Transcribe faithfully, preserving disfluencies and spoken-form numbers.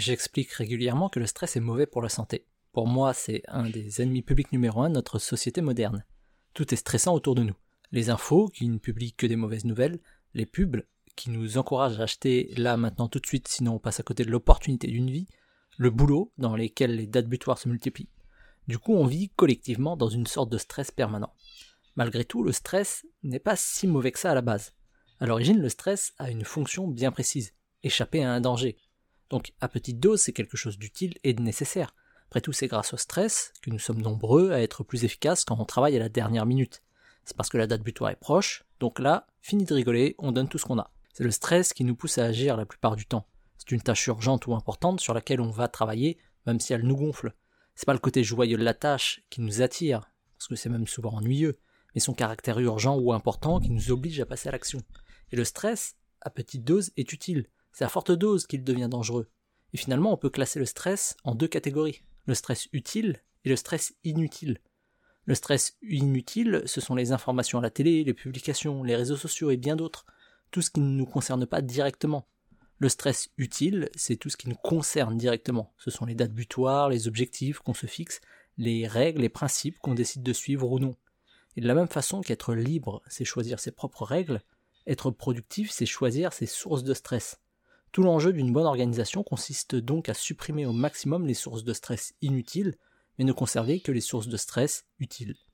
j'explique régulièrement que le stress est mauvais pour la santé. Pour moi, c'est un des ennemis publics numéro un de notre société moderne. Tout est stressant autour de nous. Les infos, qui ne publient que des mauvaises nouvelles, les pubs, qui nous encouragent à acheter là, maintenant, tout de suite, sinon on passe à côté de l'opportunité d'une vie, le boulot, dans lequel les dates butoirs se multiplient. Du coup, on vit collectivement dans une sorte de stress permanent. Malgré tout, le stress n'est pas si mauvais que ça à la base. À l'origine, le stress a une fonction bien précise, échapper à un danger. Donc, à petite dose, c'est quelque chose d'utile et de nécessaire. Après tout, c'est grâce au stress que nous sommes nombreux à être plus efficaces quand on travaille à la dernière minute. C'est parce que la date butoir est proche, donc là, fini de rigoler, on donne tout ce qu'on a. C'est le stress qui nous pousse à agir la plupart du temps. C'est une tâche urgente ou importante sur laquelle on va travailler, même si elle nous gonfle. C'est pas le côté joyeux de la tâche qui nous attire, parce que c'est même souvent ennuyeux, mais son caractère urgent ou important qui nous oblige à passer à l'action. Et le stress, à petite dose, est utile. C'est à forte dose qu'il devient dangereux. Et finalement, on peut classer le stress en deux catégories, le stress utile et le stress inutile. Le stress inutile, ce sont les informations à la télé, les publications, les réseaux sociaux et bien d'autres, tout ce qui ne nous concerne pas directement. Le stress utile, c'est tout ce qui nous concerne directement. Ce sont les dates butoirs, les objectifs qu'on se fixe, les règles, les principes qu'on décide de suivre ou non. Et de la même façon qu'être libre, c'est choisir ses propres règles, être productif, c'est choisir ses sources de stress. Tout l'enjeu d'une bonne organisation consiste donc à supprimer au maximum les sources de stress inutiles, mais ne conserver que les sources de stress utiles.